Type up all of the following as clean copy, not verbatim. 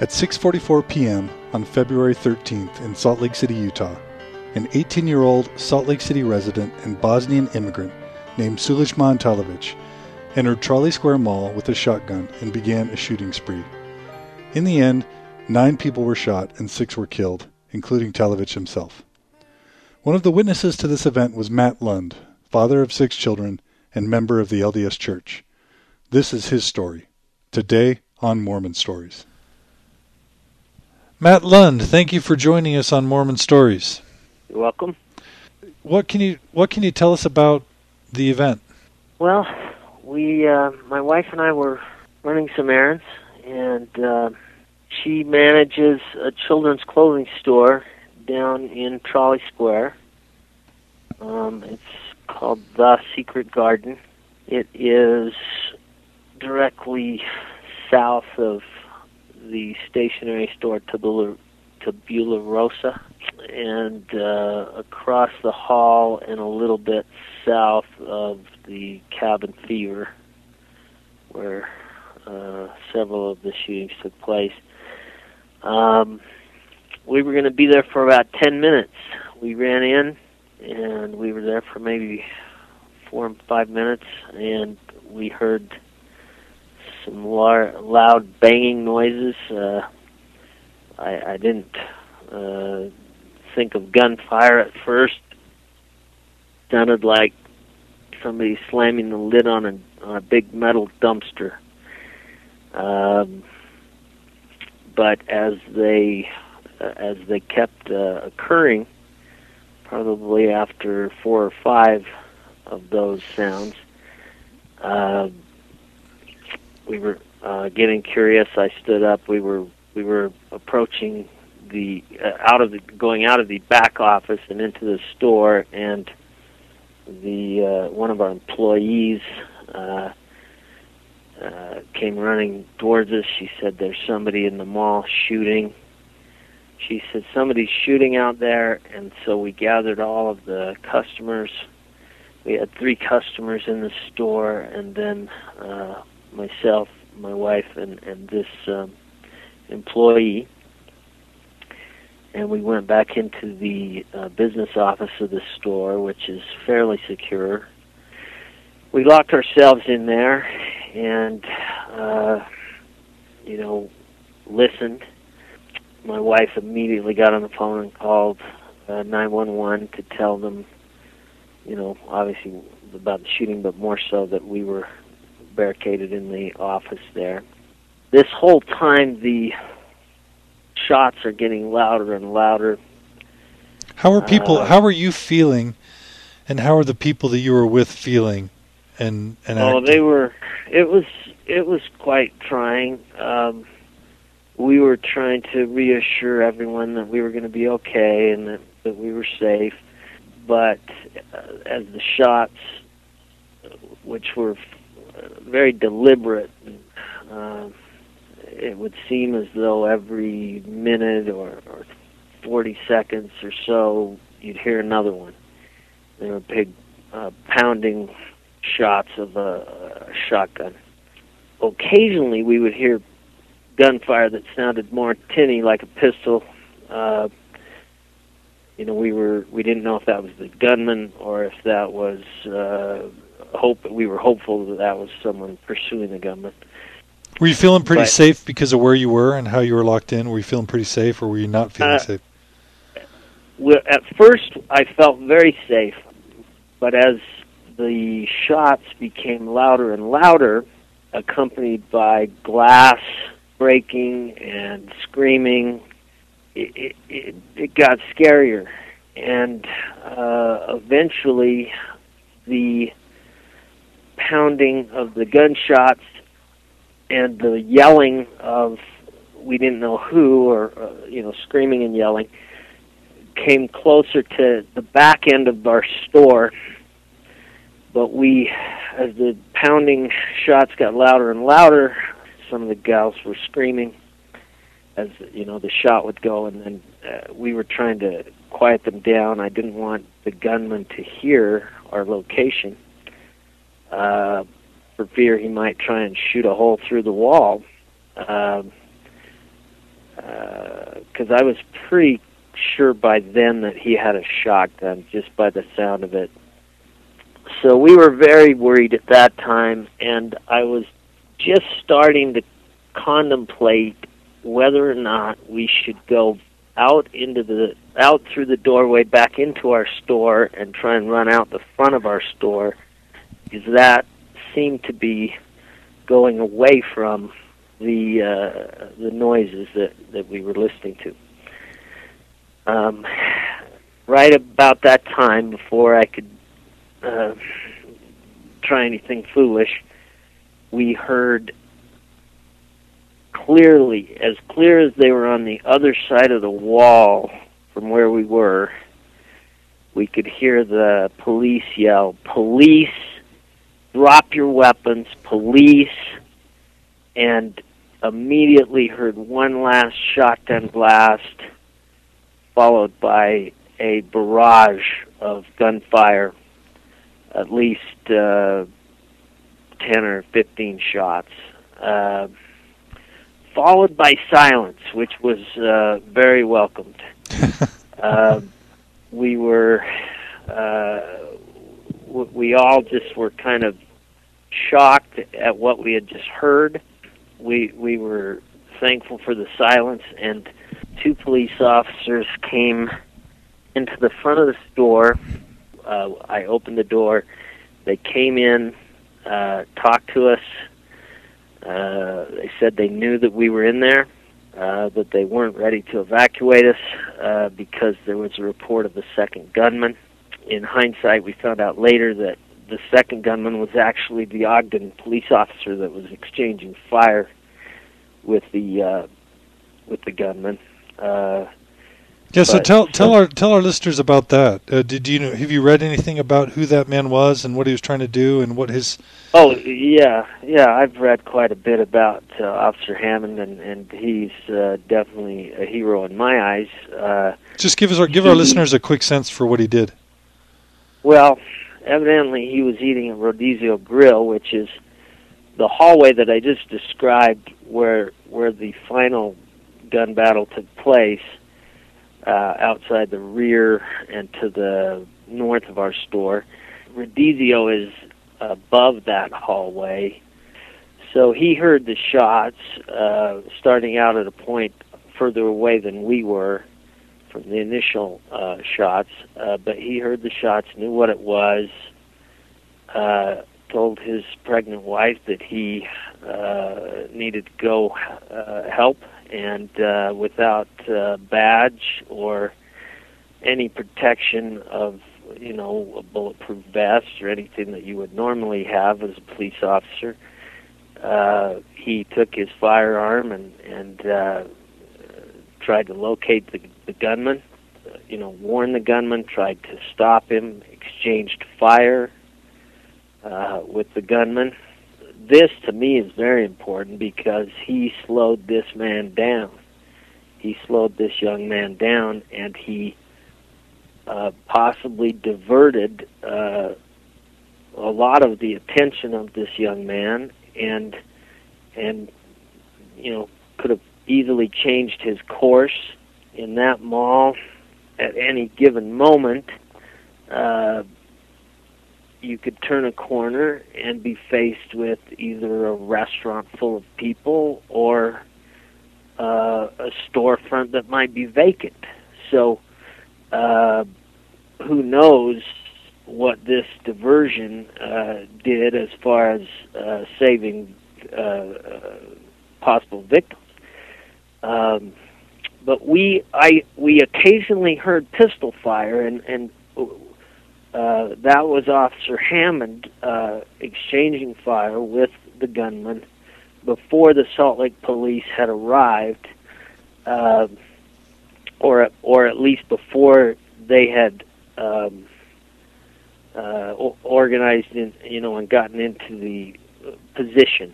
At 6:44 p.m. on February 13th in Salt Lake City, Utah, an 18-year-old Salt Lake City resident and Bosnian immigrant named Sulejman Talovic entered Trolley Square Mall with a shotgun and began a shooting spree. In the end, 9 people were shot and 6 were killed, including Talovic himself. One of the witnesses to this event was Matt Lund, father of 6 children and member of the LDS Church. This is his story, today on Mormon Stories. Matt Lund, thank you for joining us on Mormon Stories. You're welcome. What can you tell us about the event? Well, my wife and I were running some errands, and she manages a children's clothing store down in Trolley Square. It's called The Secret Garden. It is directly south of the stationery store Tabula Rosa, and across the hall and a little bit south of the Cabin Fever, where several of the shootings took place. We were going to be there for about 10 minutes. We ran in, and we were there for maybe 4 or 5 minutes, and we heard some loud banging noises. I didn't think of gunfire at first. Sounded like somebody slamming the lid on a big metal dumpster. But as they kept occurring, probably after 4 or 5 of those sounds, we were getting curious. I stood up. We were approaching going out of the back office and into the store, and the one of our employees came running towards us. She said, "There's somebody in the mall shooting." She said, "Somebody's shooting out there," and so we gathered all of the customers. We had 3 customers in the store, and then myself, my wife, and this employee, and we went back into the business office of the store, which is fairly secure. We locked ourselves in there and listened. My wife immediately got on the phone and called 911 to tell them, obviously about the shooting, but more so that we were barricaded in the office there. This whole time, the shots are getting louder and louder. How are people? How are you feeling, and how are the people that you were with feeling? And oh, acting? They were. It was quite trying. We were trying to reassure everyone that we were going to be okay and that we were safe. But as the shots, which were very deliberate, it would seem as though every minute or 40 seconds or so, you'd hear another one. There were big pounding shots of a shotgun. Occasionally, we would hear gunfire that sounded more tinny, like a pistol. We didn't know if that was the gunman or if that was we were hopeful that was someone pursuing the gunman. Were you feeling pretty safe because of where you were and how you were locked in? Were you feeling pretty safe, or were you not feeling safe? Well, at first, I felt very safe, but as the shots became louder and louder, accompanied by glass breaking and screaming, it got scarier, and eventually, the pounding of the gunshots and the yelling of we didn't know who, or screaming and yelling, came closer to the back end of our store. But as the pounding shots got louder and louder, some of the gals were screaming as the shot would go, and then we were trying to quiet them down. I didn't want the gunman to hear our location, for fear he might try and shoot a hole through the wall. because I was pretty sure by then that he had a shotgun just by the sound of it. So we were very worried at that time, and I was just starting to contemplate whether or not we should go out through the doorway back into our store and try and run out the front of our store, because that seemed to be going away from the noises that we were listening to. Right about that time, before I could try anything foolish, we heard clearly, as clear as they were on the other side of the wall from where we were, we could hear the police yell, "Police, drop your weapons, police," and immediately heard one last shotgun blast, followed by a barrage of gunfire, at least 10 or 15 shots, followed by silence, which was very welcomed. We all just were kind of shocked at what we had just heard. We were thankful for the silence, and two police officers came into the front of the store. I opened the door. They came in, talked to us. They said they knew that we were in there, but they weren't ready to evacuate us because there was a report of the second gunman. In hindsight, we found out later that the second gunman was actually the Ogden police officer that was exchanging fire with the gunman. So tell our listeners about that. Have you read anything about who that man was and what he was trying to do and what his? Oh yeah. I've read quite a bit about Officer Hammond, and he's definitely a hero in my eyes. Just give our listeners a quick sense for what he did. Well, evidently he was eating at Rodizio Grill, which is the hallway that I just described, where the final gun battle took place. Outside the rear and to the north of our store. Rodizio is above that hallway. So he heard the shots starting out at a point further away than we were from the initial shots, but he heard the shots, knew what it was, told his pregnant wife that he needed to go help, and without badge or any protection of, a bulletproof vest or anything that you would normally have as a police officer, he took his firearm and tried to locate the gunman, warn the gunman, tried to stop him, exchanged fire with the gunman. This, to me, is very important because he slowed this man down. He slowed this young man down, and he possibly diverted a lot of the attention of this young man, and could have easily changed his course in that mall at any given moment. You could turn a corner and be faced with either a restaurant full of people or a storefront that might be vacant. So who knows what this diversion did as far as saving possible victims. But we occasionally heard pistol fire, and that was Officer Hammond exchanging fire with the gunman before the Salt Lake police had arrived, or at least before they had organized, and gotten into the position.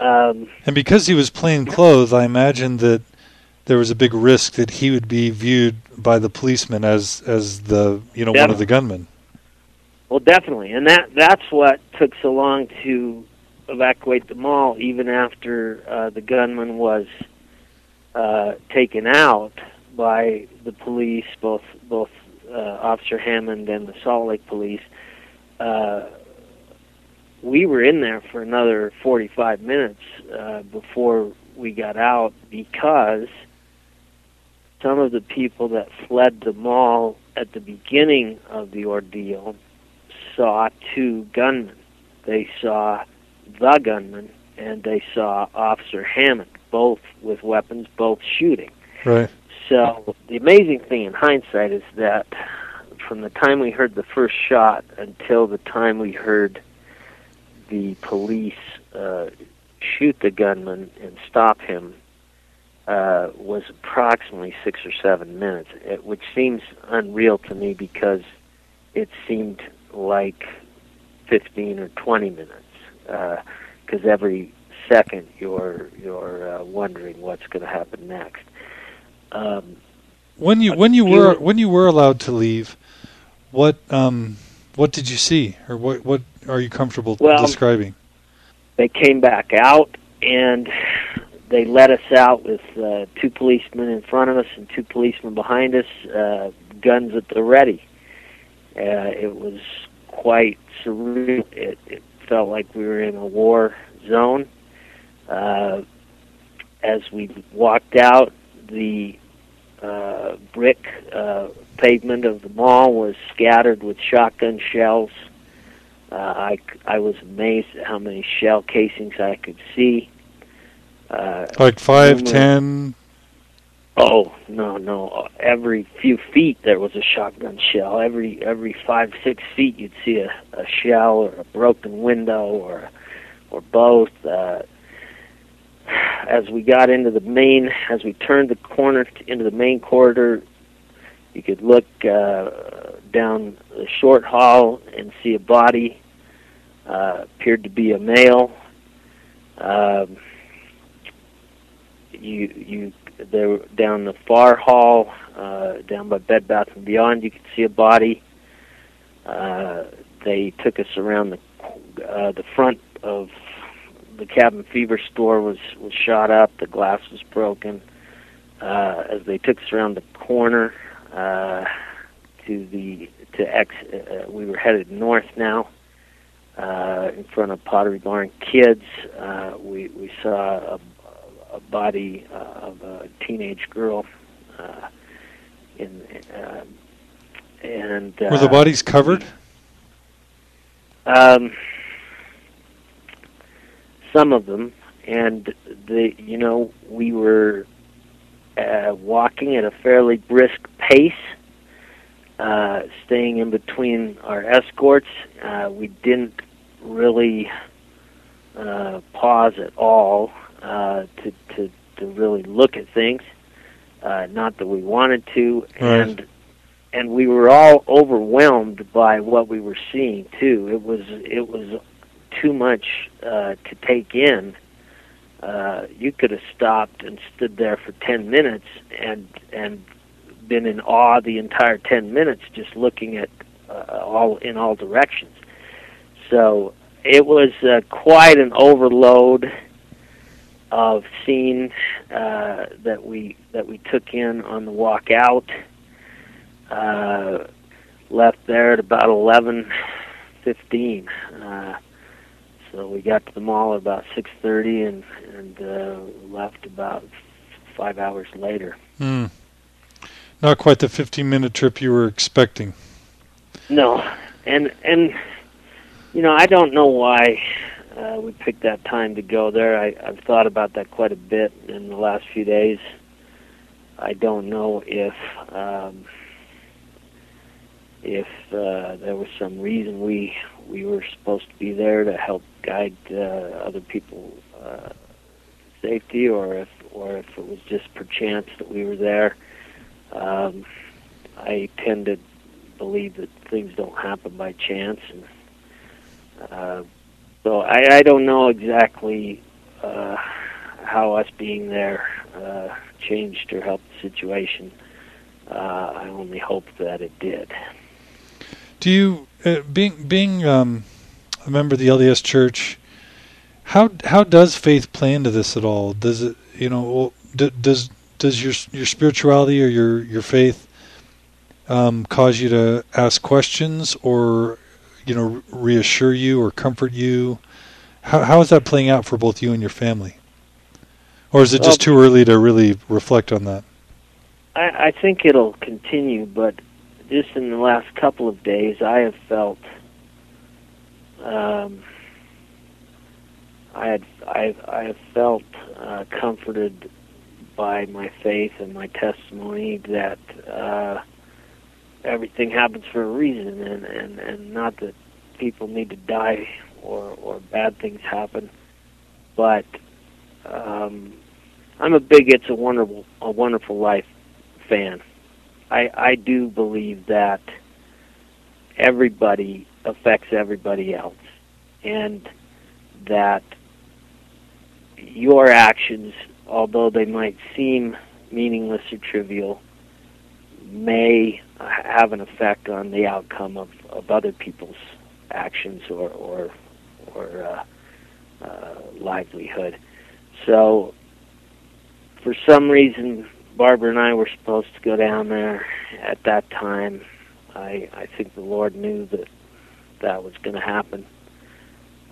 And because he was plainclothes, I imagine that there was a big risk that he would be viewed by the policemen as the one of the gunmen. Well, definitely, and that's what took so long to evacuate the mall, even after the gunman was taken out by the police, both Officer Hammond and the Salt Lake Police. We were in there for another 45 minutes before we got out, because some of the people that fled the mall at the beginning of the ordeal saw two gunmen. They saw the gunman and they saw Officer Hammond, both with weapons, both shooting. Right. So the amazing thing in hindsight is that from the time we heard the first shot until the time we heard the police shoot the gunman and stop him was approximately 6 or 7 minutes, which seems unreal to me because it seemed like 15 or 20 minutes, because every second you're wondering what's going to happen next. When you were allowed to leave, what did you see, or what are you comfortable describing? They came back out and they let us out with two policemen in front of us and two policemen behind us, guns at the ready. It was quite surreal. It felt like we were in a war zone. As we walked out, the brick pavement of the mall was scattered with shotgun shells. I was amazed at how many shell casings I could see. Like 5, 10? Oh, no. Every few feet there was a shotgun shell. Every 5, 6 feet you'd see a shell or a broken window or both. As we got into the main, as we turned the corner into the main corridor, you could look down the short hall and see a body. Appeared to be a male. There down the far hall, down by Bed Bath and Beyond, you could see a body. They took us around the front of the Cabin Fever store was shot up. The glass was broken. As they took us around the corner we were headed north now. In front of Pottery Barn Kids, we saw a body of a teenage girl. Were the bodies covered? Some of them, and we were walking at a fairly brisk pace, staying in between our escorts. We didn't really pause at all to really look at things, not that we wanted to, and we were all overwhelmed by what we were seeing too. It was too much to take in. You could have stopped and stood there for 10 minutes and been in awe the entire 10 minutes, just looking at all directions. So it was quite an overload of scene that we took in on the walk out. Left there at about 11:15. So we got to the mall at about 6:30 and left about 5 hours later. Mm. Not quite the 15-minute trip you were expecting. No, and I don't know why we picked that time to go there. I've thought about that quite a bit in the last few days. I don't know if there was some reason we were supposed to be there to help guide other people to safety, or if it was just perchance that we were there. I tend to believe that things don't happen by chance, and so I don't know exactly how us being there changed or helped the situation. I only hope that it did. Do you, being a member of the LDS Church, how does faith play into this at all? Does it, does does your spirituality or your faith cause you to ask questions, or reassure you or comfort you? How is that playing out for both you and your family? Or is it just too early to really reflect on that? I think it'll continue, but just in the last couple of days, I have felt I have felt comforted by my faith and my testimony that everything happens for a reason, and not that people need to die or bad things happen, but I'm a big "It's a Wonderful Life" fan. I do believe that everybody affects everybody else, and that your actions, although they might seem meaningless or trivial, may have an effect on the outcome of other people's actions or livelihood. So, for some reason, Barbara and I were supposed to go down there at that time. I think the Lord knew that was going to happen.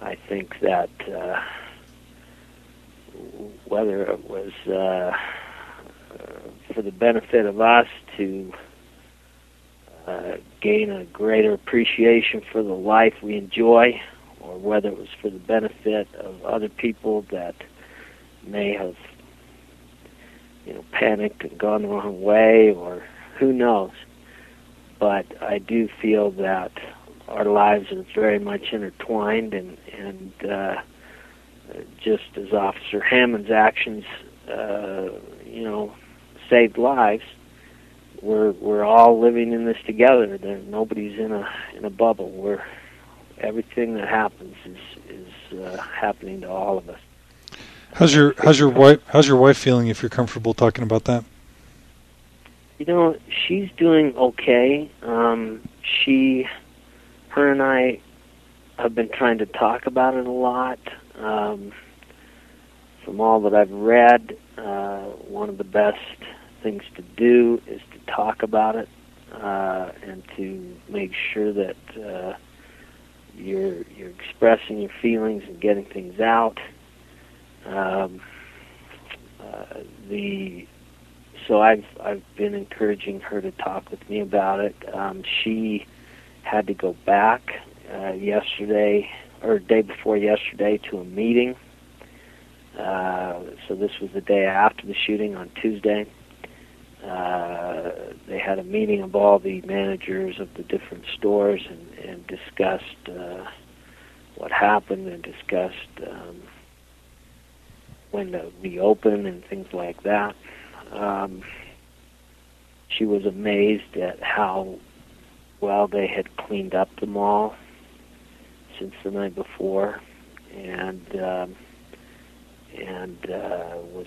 I think that whether it was for the benefit of us to gain a greater appreciation for the life we enjoy, or whether it was for the benefit of other people that may have panicked and gone the wrong way, or who knows. But I do feel that our lives are very much intertwined, and just as Officer Hammond's actions, saved lives, we're all living in this together. Nobody's in a bubble. Everything that happens is happening to all of us. How's your wife feeling, if you're comfortable talking about that? She's doing okay. Her and I have been trying to talk about it a lot. From all that I've read, one of the best things to do is to talk about it, and to make sure that you're expressing your feelings and getting things out. So I've been encouraging her to talk with me about it. She had to go back yesterday or day before yesterday to a meeting. So this was the day after the shooting on Tuesday. They had a meeting of all the managers of the different stores and discussed what happened, and discussed when to reopen and things like that. She was amazed at how well they had cleaned up the mall since the night before, and was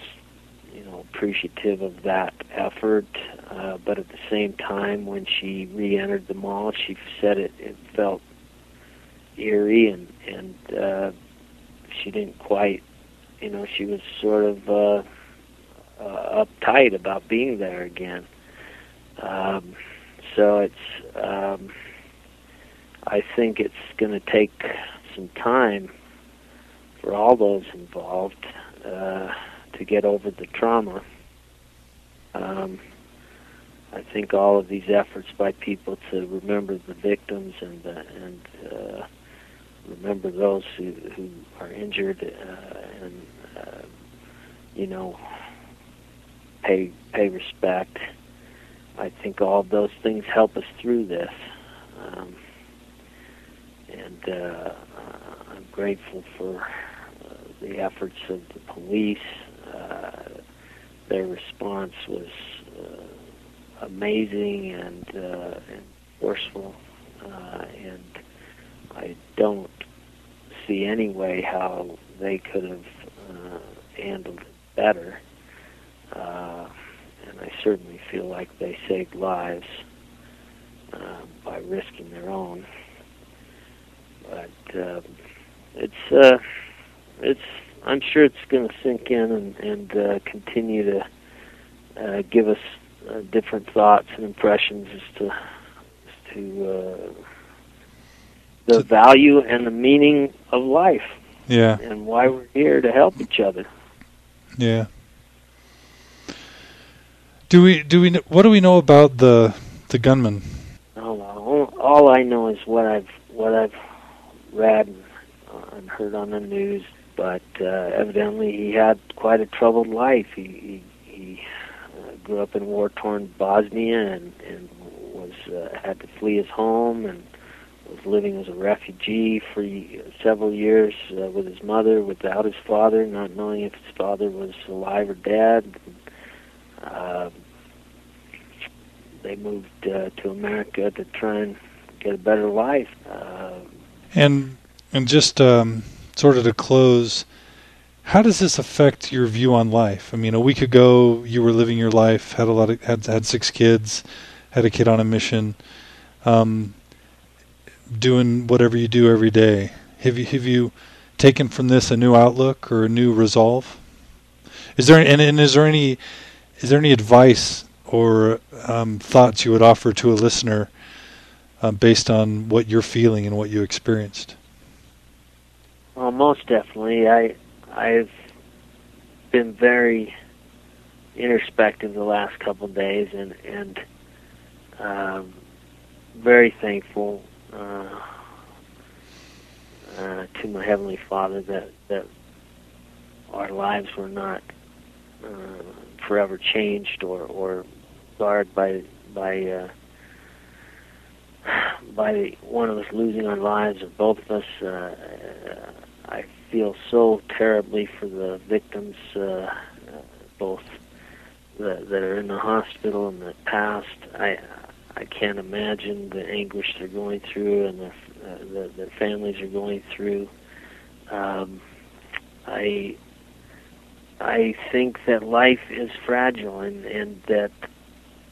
appreciative of that effort. But at the same time, when she re-entered the mall, she said it felt eerie, and she didn't quite. She was sort of uptight about being there again. So it's, I think it's going to take some time for all those involved to get over the trauma. I think all of these efforts by people to remember the victims and remember those who are injured, and pay respect. I think all of those things help us through this, and I'm grateful for the efforts of the police. Their response was amazing and forceful, and I don't see any way how they could have handled it better, and I certainly feel like they saved lives by risking their own. But I'm sure it's going to sink in and continue to give us different thoughts and impressions as to the value and the meaning of life. Yeah. And why we're here to help each other. Yeah. Do we what do we know about the gunman? All I know is what I've read and heard on the news, but evidently he had quite a troubled life. He grew up in war-torn Bosnia and was had to flee his home and was living as a refugee for several years with his mother, without his father, not knowing if his father was alive or dead. They moved to America to try and get a better life. And just sort of to close, how does this affect your view on life? I mean, a week ago you were living your life, had 6 kids, had a kid on a mission, doing whatever you do every day. Have you taken from this a new outlook or a new resolve? Is there any advice or thoughts you would offer to a listener based on what you're feeling and what you experienced? Well, most definitely. I've been very introspective the last couple of days and very thankful to my Heavenly Father that our lives were not forever changed or scarred by one of us losing our lives, or both of us. I feel so terribly for the victims, both that are in the hospital and that passed. I can't imagine the anguish they're going through and their families are going through. I think that life is fragile and that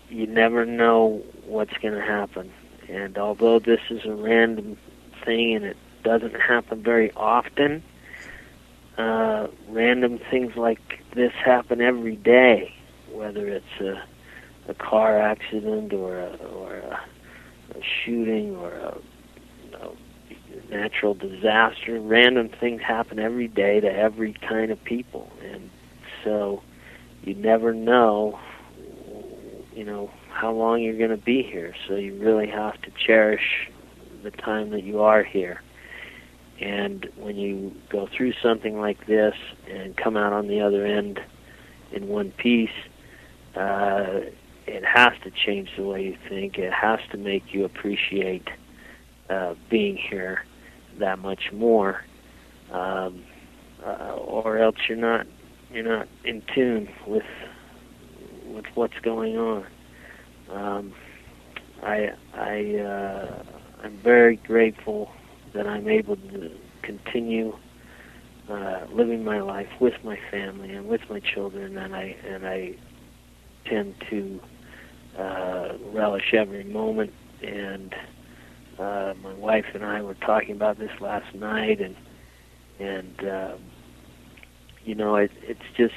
you never know what's going to happen. And although this is a random thing and it doesn't happen very often, random things like this happen every day, whether it's a car accident or a shooting or a natural disaster. Random things happen every day to every kind of people. And so you never know, how long you're going to be here. So you really have to cherish the time that you are here. And when you go through something like this and come out on the other end in one piece, it has to change the way you think. It has to make you appreciate being here that much more, or else you're not in tune with what's going on. I'm very grateful that I'm able to continue living my life with my family and with my children, and I tend to relish every moment. And my wife and I were talking about this last night, and it's just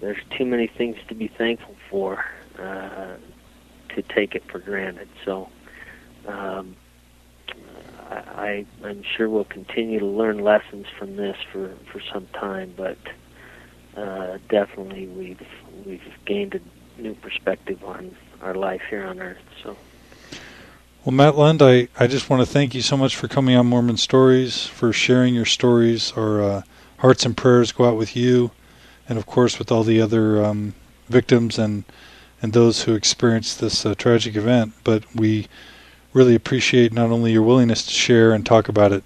there's too many things to be thankful for to take it for granted. So I'm sure we'll continue to learn lessons from this for some time, but definitely we've gained a new perspective on our life here on Earth. So. Well, Matt Lund, I just want to thank you so much for coming on Mormon Stories, for sharing your stories. Our hearts and prayers go out with you, and of course with all the other victims and those who experienced this tragic event. But we really appreciate not only your willingness to share and talk about it,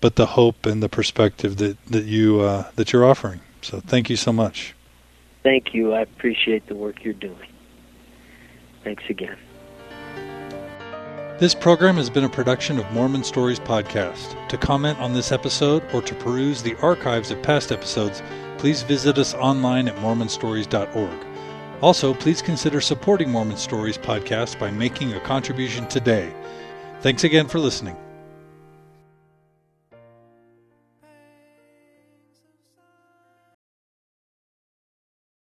but the hope and the perspective that you're offering. So thank you so much. Thank you. I appreciate the work you're doing. Thanks again. This program has been a production of Mormon Stories Podcast. To comment on this episode or to peruse the archives of past episodes, please visit us online at mormonstories.org. Also, please consider supporting Mormon Stories Podcast by making a contribution today. Thanks again for listening.